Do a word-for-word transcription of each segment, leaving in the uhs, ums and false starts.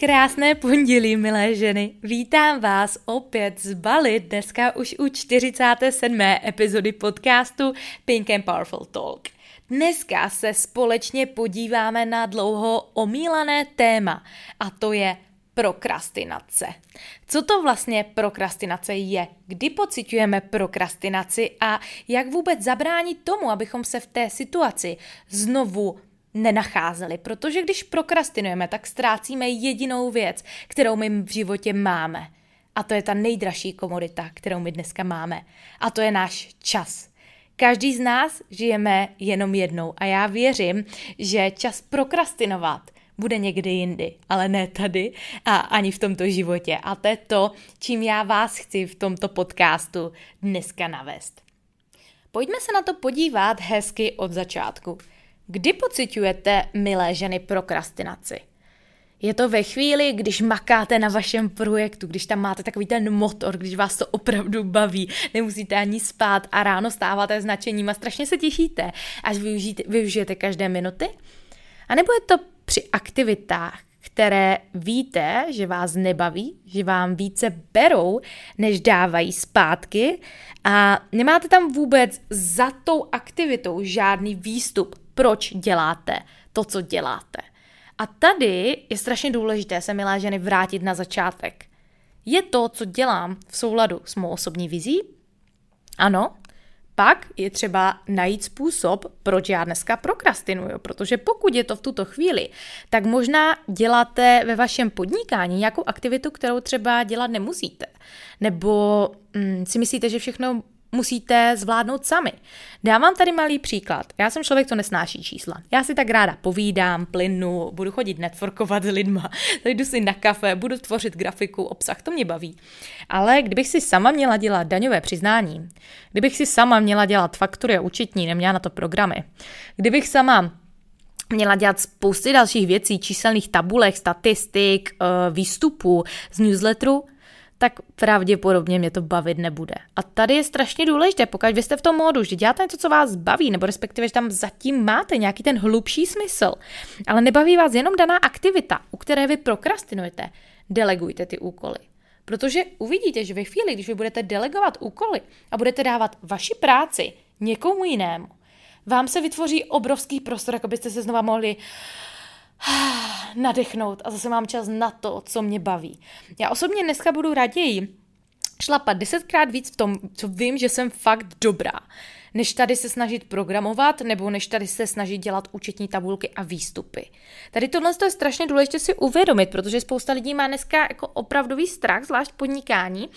Krásné pondělí, milé ženy. Vítám vás opět z Bali, dneska už u čtyřicáté sedmé epizody podcastu Pink and Powerful Talk. Dneska se společně podíváme na dlouho omílané téma, a to je prokrastinace. Co to vlastně prokrastinace je? Kdy pociťujeme prokrastinaci a jak vůbec zabránit tomu, abychom se v té situaci znovu nenacházeli, protože když prokrastinujeme, tak ztrácíme jedinou věc, kterou my v životě máme. A to je ta nejdražší komodita, kterou my dneska máme. A to je náš čas. Každý z nás žijeme jenom jednou a já věřím, že čas prokrastinovat bude někdy jindy, ale ne tady a ani v tomto životě. A to je to, čím já vás chci v tomto podcastu dneska navést. Pojďme se na to podívat hezky od začátku. Kdy pociťujete, milé ženy, prokrastinaci? Je to ve chvíli, když makáte na vašem projektu, když tam máte takový ten motor, když vás to opravdu baví, nemusíte ani spát a ráno stáváte s nadšením a strašně se těšíte, až využijete, využijete každé minuty? A nebo je to při aktivitách, které víte, že vás nebaví, že vám více berou, než dávají zpátky a nemáte tam vůbec za tou aktivitou žádný výstup, proč děláte to, co děláte. A tady je strašně důležité se, milé ženy, vrátit na začátek. Je to, co dělám, v souladu s mou osobní vizí? Ano. Pak je třeba najít způsob, proč já dneska prokrastinuju, protože pokud je to v tuto chvíli, tak možná děláte ve vašem podnikání nějakou aktivitu, kterou třeba dělat nemusíte. Nebo hm, si myslíte, že všechno musíte zvládnout sami. Dávám tady malý příklad. Já jsem člověk, co nesnáší čísla. Já si tak ráda povídám, plynu, budu chodit networkovat s lidma, jdu si na kafe, budu tvořit grafiku, obsah, to mě baví. Ale kdybych si sama měla dělat daňové přiznání, kdybych si sama měla dělat faktury a účetní, neměla na to programy, kdybych sama měla dělat spousty dalších věcí, číselných tabulek, statistik, výstupů z newsletteru, tak pravděpodobně mě to bavit nebude. A tady je strašně důležité, pokud vy jste v tom módu, že děláte něco, co vás baví, nebo respektive, že tam zatím máte nějaký ten hlubší smysl, ale nebaví vás jenom daná aktivita, u které vy prokrastinujete, delegujte ty úkoly. Protože uvidíte, že ve chvíli, když vy budete delegovat úkoly a budete dávat vaši práci někomu jinému, vám se vytvoří obrovský prostor, jako byste se znova mohli nadechnout a zase mám čas na to, co mě baví. Já osobně dneska budu raději šlapat desetkrát víc v tom, co vím, že jsem fakt dobrá, než tady se snažit programovat nebo než tady se snažit dělat účetní tabulky a výstupy. Tady tohle je strašně důležité si uvědomit, protože spousta lidí má dneska jako opravdový strach, zvlášť podnikání,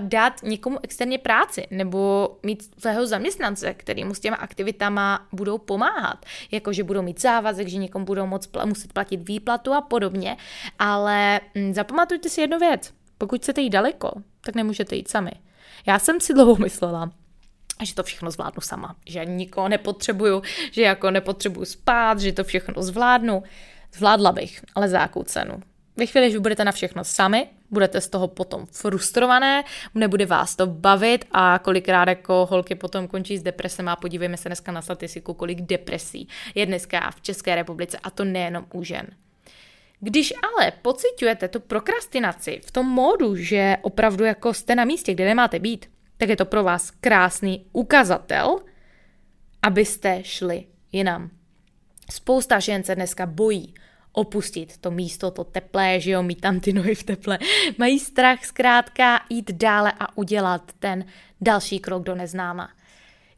dát někomu externě práci nebo mít svého zaměstnance, který mu s těma aktivitama budou pomáhat, jako že budou mít závazek, že někomu budou moc pl- muset platit výplatu a podobně, ale hm, zapamatujte si jednu věc. Pokud chcete jít daleko, tak nemůžete jít sami. Já jsem si dlouho myslela, že to všechno zvládnu sama, že nikoho nepotřebuju, že jako nepotřebuju spát, že to všechno zvládnu. Zvládla bych, ale za jakou cenu? Ve chvíli, že budete na všechno sami, budete z toho potom frustrované, nebude vás to bavit a kolikrát jako holky potom končí s depresem a podívejme se dneska na statistiku, kolik depresí je dneska v České republice a to nejenom u žen. Když ale pociťujete tu prokrastinaci v tom módu, že opravdu jako jste na místě, kde nemáte být, tak je to pro vás krásný ukazatel, abyste šli jinam. Spousta žen se dneska bojí opustit to místo, to teplé, že jo, mít tam ty nohy v teple. Mají strach zkrátka jít dále a udělat ten další krok do neznáma.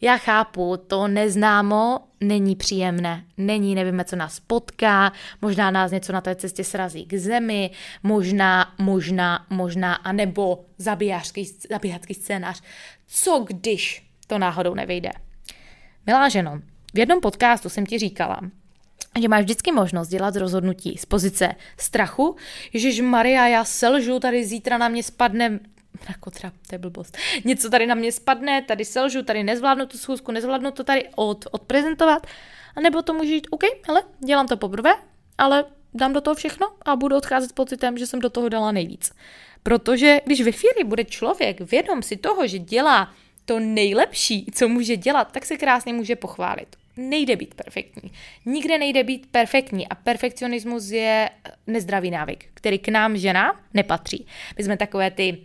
Já chápu, to neznámo není příjemné, není, nevíme, co nás potká, možná nás něco na té cestě srazí k zemi, možná, možná, možná, anebo zabijácký scénář. Co když to náhodou nevyjde? Milá ženo, V jednom podcastu jsem ti říkala, že máš vždycky možnost dělat rozhodnutí z pozice strachu. Ježišmarja, já selžu, tady zítra na mě spadne... Rakotra, to je blbost. Něco tady na mě spadne, tady selžu, tady nezvládnu tu schůzku, nezvládnu to tady od, odprezentovat. A nebo to může jít, OK, hele, dělám to poprvé, ale dám do toho všechno a budu odcházet s pocitem, že jsem do toho dala nejvíc. Protože když ve chvíli bude člověk vědom si toho, že dělá to nejlepší, co může dělat, tak se krásně může pochválit. Nejde být perfektní. Nikde nejde být perfektní a perfekcionismus je nezdravý návyk, který k nám, ženám, nepatří. My jsme takové ty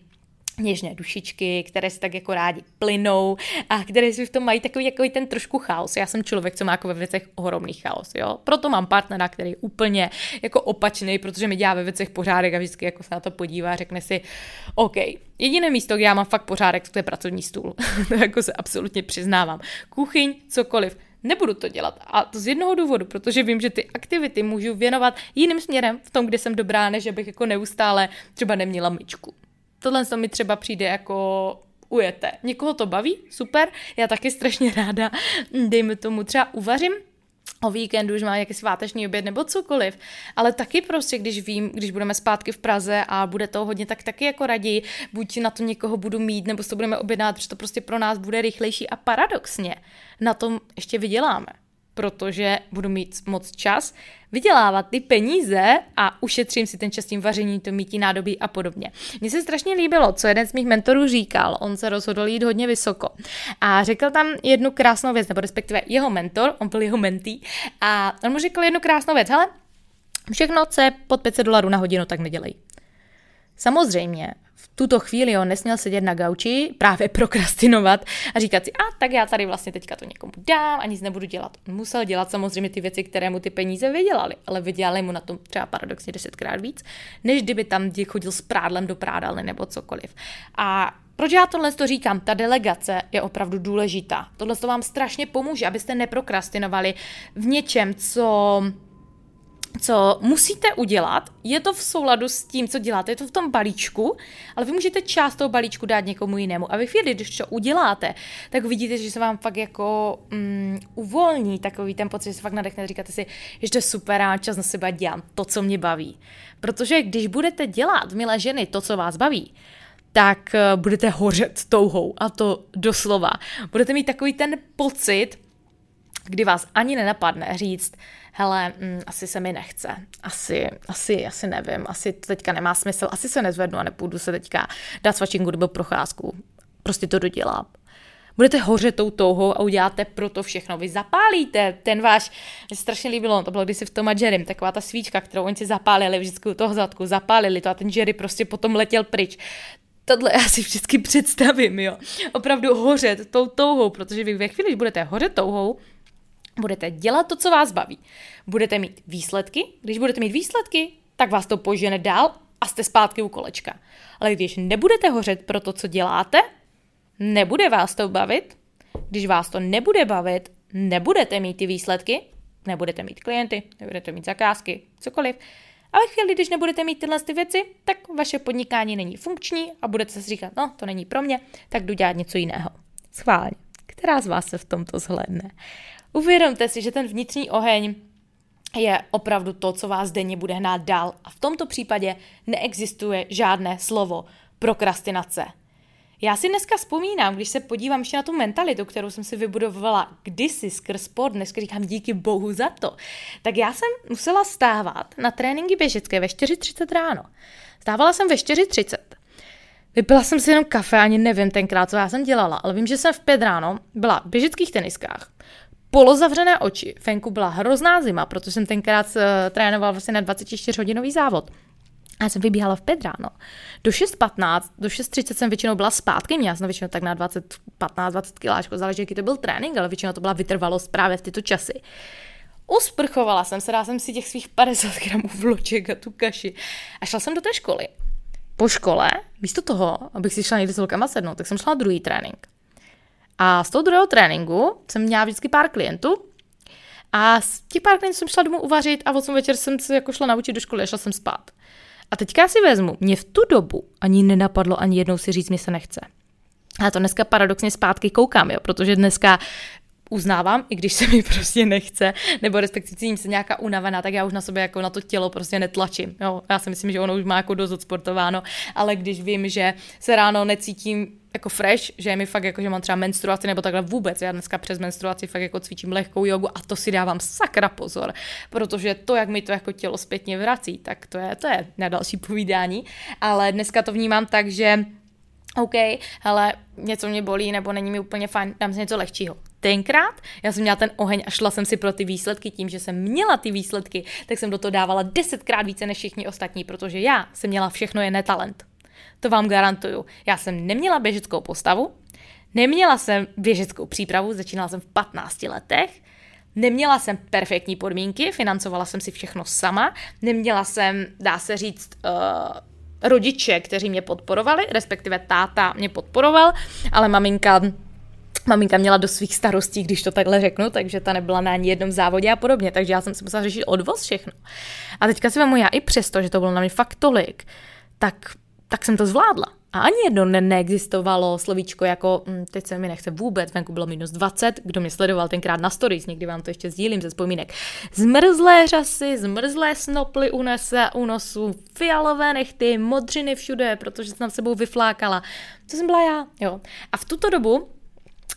něžné dušičky, které si tak jako rádi plynou a které si v tom mají takový jako ten trošku chaos. Já jsem člověk, co má jako ve věcech ohromný chaos, jo. Proto mám partnera, který je úplně jako opačný, protože mi dělá ve věcech pořádek a vždycky jako se na to podívá a řekne si, OK, jediné místo, kde já mám fakt pořádek, to je pracovní stůl. To jako se absolutně přiznávám. Kuchyň, cokoliv. Nebudu to dělat. A to z jednoho důvodu, protože vím, že ty aktivity můžu věnovat jiným směrem v tom, kde jsem dobrá, než abych jako neustále třeba neměla myčku. Tohle mi třeba přijde jako ujete. Někoho to baví, super, já taky strašně ráda, dejme tomu třeba uvařím, o víkendu už mám jaký sváteční oběd nebo cokoliv, ale taky prostě, když vím, když budeme zpátky v Praze a bude toho hodně, tak taky jako raději, buď na to někoho budu mít, nebo to budeme objednat, protože to prostě pro nás bude rychlejší a paradoxně na tom ještě vyděláme, protože budu mít moc čas vydělávat ty peníze a ušetřím si ten čas tím vaření, to mítí nádobí a podobně. Mně se strašně líbilo, co jeden z mých mentorů říkal, on se rozhodl jít hodně vysoko a řekl tam jednu krásnou věc, nebo respektive jeho mentor, on byl jeho mentý a on mu řekl jednu krásnou věc, hele, všechno, co je pod pět set dolarů na hodinu, tak nedělej. Samozřejmě, v tuto chvíli on nesměl sedět na gauči, právě prokrastinovat a říkat si, a tak já tady vlastně teďka to někomu dám a nic nebudu dělat. On musel dělat samozřejmě ty věci, které mu ty peníze vydělaly, ale vydělali mu na tom třeba paradoxně desetkrát víc, než kdyby tam chodil s prádlem do prádalny nebo cokoliv. A proč já tohle to říkám? Ta delegace je opravdu důležitá. Tohle to vám strašně pomůže, abyste neprokrastinovali v něčem, co... co musíte udělat, je to v souladu s tím, co děláte, je to v tom balíčku, ale vy můžete část toho balíčku dát někomu jinému. A ve chvíli, když to uděláte, tak vidíte, že se vám fakt jako um, uvolní takový ten pocit, že se fakt nadechne, říkáte si, že to je super, a čas na sebe dělám to, co mě baví. Protože když budete dělat, milé ženy, to, co vás baví, tak budete hořet touhou, a to doslova. Budete mít takový ten pocit, kdy vás ani nenapadne říct, hele, mm, asi se mi nechce, asi, asi, asi nevím, asi to teďka nemá smysl, asi se nezvednu a nepůjdu se teďka dát svačinku nebo procházku, prostě to dodělám. Budete hořet tou touhou a uděláte pro to všechno. Vy zapálíte ten váš, mě se strašně líbilo, to bylo kdysi v Tom a Jerrym, taková ta svíčka, kterou oni si zapálili vždycky u toho zadku, zapálili to a ten Jerry prostě potom letěl pryč. Tohle já si vždycky představím, jo. Opravdu hořet tou touhou, protože vy ve chvíli, když budete hořet touhou, budete dělat to, co vás baví. Budete mít výsledky. Když budete mít výsledky, tak vás to požene dál a jste zpátky u kolečka. Ale když nebudete hořet pro to, co děláte, nebude vás to bavit. Když vás to nebude bavit, nebudete mít ty výsledky, nebudete mít klienty, nebudete mít zakázky, cokoliv. A ve chvíli, když nebudete mít tyhle ty věci, tak vaše podnikání není funkční a budete si říkat, no, to není pro mě, tak jdu dělat něco jiného. Schválně. Která z vás se v tomto zhlédne? Uvědomte si, že ten vnitřní oheň je opravdu to, co vás denně bude hnát dál. A v tomto případě neexistuje žádné slovo prokrastinace. Já si dneska vzpomínám, když se podívám ještě na tu mentalitu, kterou jsem si vybudovala kdysi skrz sport, dneska říkám díky bohu za to, tak já jsem musela stávat na tréninky běžecké ve čtyři třicet ráno. Stávala jsem ve čtyři třicet. Vypila jsem si jenom kafe, ani nevím tenkrát, co já jsem dělala, ale vím, že jsem v pět ráno byla v běžeckých teniskách. Polozavřené oči, venku byla hrozná zima, protože jsem tenkrát uh, trénovala vlastně na dvacetičtyřhodinový závod. A já jsem vybíhala v pět ráno. Do šest patnáct, do šest třicet jsem většinou byla zpátky, měla jsem většinou tak na dvacet patnáct dvacet kiláčko, záleží, jaký to byl trénink, ale většinou to byla vytrvalost právě v tyto časy. Usprchovala jsem se, dala jsem si těch svých padesát gramů vloček a tu kaši a šla jsem do té školy. Po škole, místo toho, abych si šla někdy s holkama sednout, tak jsem šla na druhý trénink. A z toho druhého tréninku jsem měla vždycky pár klientů a z těch pár klientů jsem šla domů uvařit a v osm večer jsem se jako šla naučit do školy a šla jsem spát. A teďka si vezmu, mě v tu dobu ani nenapadlo ani jednou si říct, mě se nechce. A to dneska paradoxně zpátky koukám, jo, protože dneska uznávám, i když se mi prostě nechce, nebo respektive cítím se nějaká unavená, tak já už na sobě jako na to tělo prostě netlačím. Jo? Já si myslím, že ono už má jako dost odsportováno, ale když vím, že se ráno necítím jako fresh, že je mi fakt jako, že mám třeba menstruaci nebo takhle vůbec, já dneska přes menstruaci fakt jako cvičím lehkou jogu a to si dávám sakra pozor, protože to, jak mi to jako tělo zpětně vrací, tak to je, to je na další povídání, ale dneska to vnímám tak, že OK, hele, něco mě bolí nebo není mi úplně fajn, dám si něco lehčího. Tenkrát já jsem měla ten oheň a šla jsem si pro ty výsledky, tím, že jsem měla ty výsledky, tak jsem do toho dávala desetkrát více než všichni ostatní, protože já jsem měla všechno jen talent. To vám garantuju. Já jsem neměla běžeckou postavu, neměla jsem běžeckou přípravu, začínala jsem v patnácti letech, neměla jsem perfektní podmínky, financovala jsem si všechno sama, neměla jsem, dá se říct, uh, rodiče, kteří mě podporovali, respektive táta mě podporoval, ale maminka... Maminka měla do svých starostí, když to takhle řeknu, takže ta nebyla na ani jednom závodě a podobně, takže já jsem si musela řešit odvoz všechno. A teďka si vám já i přesto, že to bylo na mě fakt tolik, tak, tak jsem to zvládla. A ani jedno ne- neexistovalo slovíčko jako, hm, teď se mi nechce vůbec, venku bylo minus dvacet, kdo mě sledoval tenkrát na stories, někdy vám to ještě sdílím ze vzpomínek. Zmrzlé řasy, zmrzlé snoply u nosu, fialové nechty, modřiny všude, protože jsem s sebou vyflákala. To jsem byla já, jo. A v tuto dobu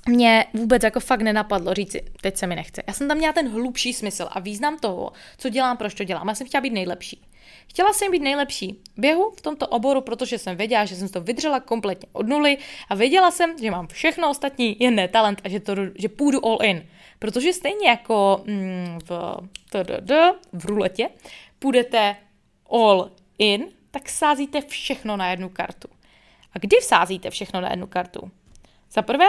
mě vůbec jako fakt nenapadlo říct si, teď se mi nechce. Já jsem tam měla ten hlubší smysl a význam toho, co dělám, proč to dělám. Já jsem chtěla být nejlepší. Chtěla jsem být nejlepší v běhu v tomto oboru, protože jsem věděla, že jsem to vydřela kompletně od nuly a věděla jsem, že mám všechno ostatní, jen ne talent a že, to, že půjdu all in. Protože stejně jako mm, v, tdd, v ruletě půjdete all in, tak sázíte všechno na jednu kartu. A kdy sázíte všechno na jednu kartu? Za prvé,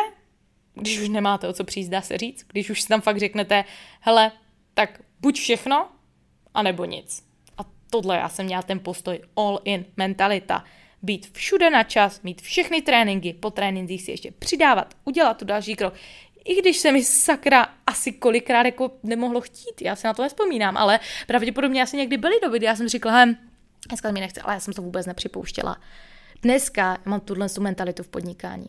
když už nemáte o co přijít, dá se říct, když už si tam fakt řeknete, hele, tak buď všechno, anebo nic. A tohle já jsem měla ten postoj all in mentalita. Být všude na čas, mít všechny tréninky, po trénincích si ještě přidávat, udělat tu další krok. I když se mi sakra asi kolikrát jako nemohlo chtít, já se na to nevzpomínám, ale pravděpodobně asi někdy byly doby, kdy já jsem říkala, hele, dneska mi nechce, ale já jsem to vůbec nepřipouštěla. Dneska mám tuhle tu mentalitu v podnikání.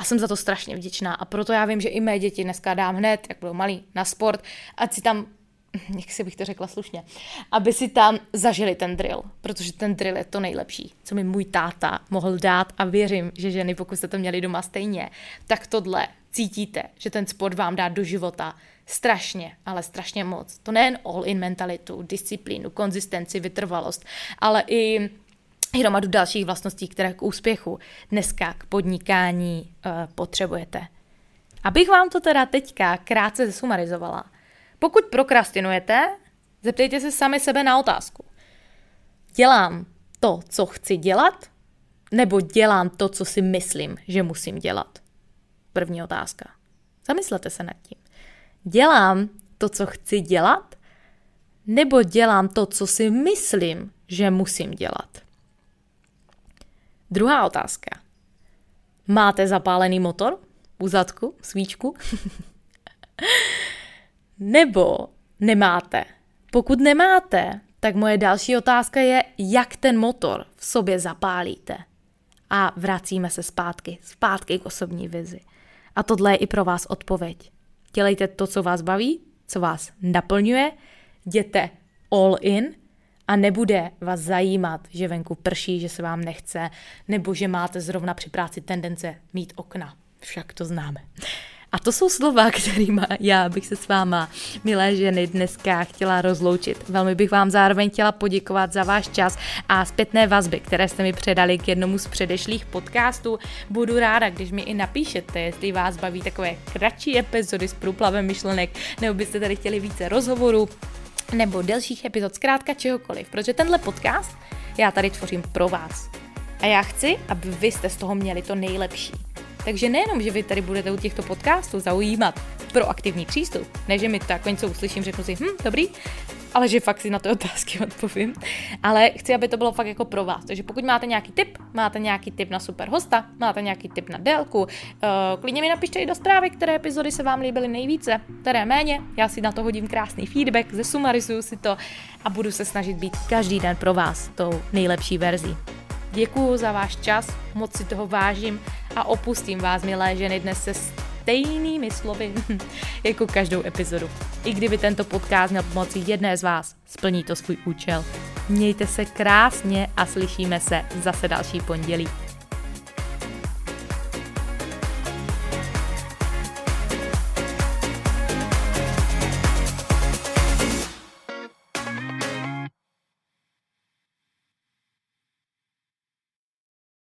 A jsem za to strašně vděčná a proto já vím, že i mé děti dneska dám hned, jak budou malí, na sport, ať si tam, jak si bych to řekla slušně, aby si tam zažili ten drill, protože ten drill je to nejlepší, co mi můj táta mohl dát a věřím, že ženy, pokud jste to měli doma stejně, tak tohle cítíte, že ten sport vám dá do života strašně, ale strašně moc. To nejen all-in mentalitu, disciplínu, konzistenci, vytrvalost, ale i... i hromadu dalších vlastností, které k úspěchu dneska k podnikání e, potřebujete. Abych vám to teda teďka krátce zesumarizovala. Pokud prokrastinujete, zeptejte se sami sebe na otázku. Dělám to, co chci dělat, nebo dělám to, co si myslím, že musím dělat? První otázka. Zamyslete se nad tím. Dělám to, co chci dělat, nebo dělám to, co si myslím, že musím dělat? Druhá otázka. Máte zapálený motor? Uzadku? Svíčku? Nebo nemáte? Pokud nemáte, tak moje další otázka je, jak ten motor v sobě zapálíte. A vracíme se zpátky, zpátky k osobní vizi. A tohle je i pro vás odpověď. Dělejte to, co vás baví, co vás naplňuje, jděte all in, a nebude vás zajímat, že venku prší, že se vám nechce, nebo že máte zrovna při práci tendence mít okna. Však to známe. A to jsou slova, kterýma já bych se s váma, milé ženy, dneska chtěla rozloučit. Velmi bych vám zároveň chtěla poděkovat za váš čas a zpětné vazby, které jste mi předali k jednomu z předešlých podcastů. Budu ráda, když mi i napíšete, jestli vás baví takové kratší epizody s průplavem myšlenek, nebo byste tady chtěli více rozhovorů, nebo delších epizod, zkrátka čehokoliv, protože tenhle podcast já tady tvořím pro vás. A já chci, aby vy jste z toho měli to nejlepší. Takže nejenom, že vy tady budete u těchto podcastů zaujímat proaktivní přístup, ne, že mi tak něco uslyším, řeknu si, hm, dobrý, ale že fakt si na ty otázky odpovím. Ale chci, aby to bylo fakt jako pro vás. Takže pokud máte nějaký tip, máte nějaký tip na super hosta, máte nějaký tip na délku, klidně mi napište i do zprávy, které epizody se vám líbily nejvíce, které méně. Já si na to hodím krásný feedback, zesumarizuju si to a budu se snažit být každý den pro vás tou nejlepší verzí. Děkuju za váš čas, moc si toho vážím a opustím vás, milé ženy, dnes se stejnými slovy jako každou epizodu. I kdyby tento podcast měl pomoci jedné z vás, splní to svůj účel. Mějte se krásně a slyšíme se zase další pondělí.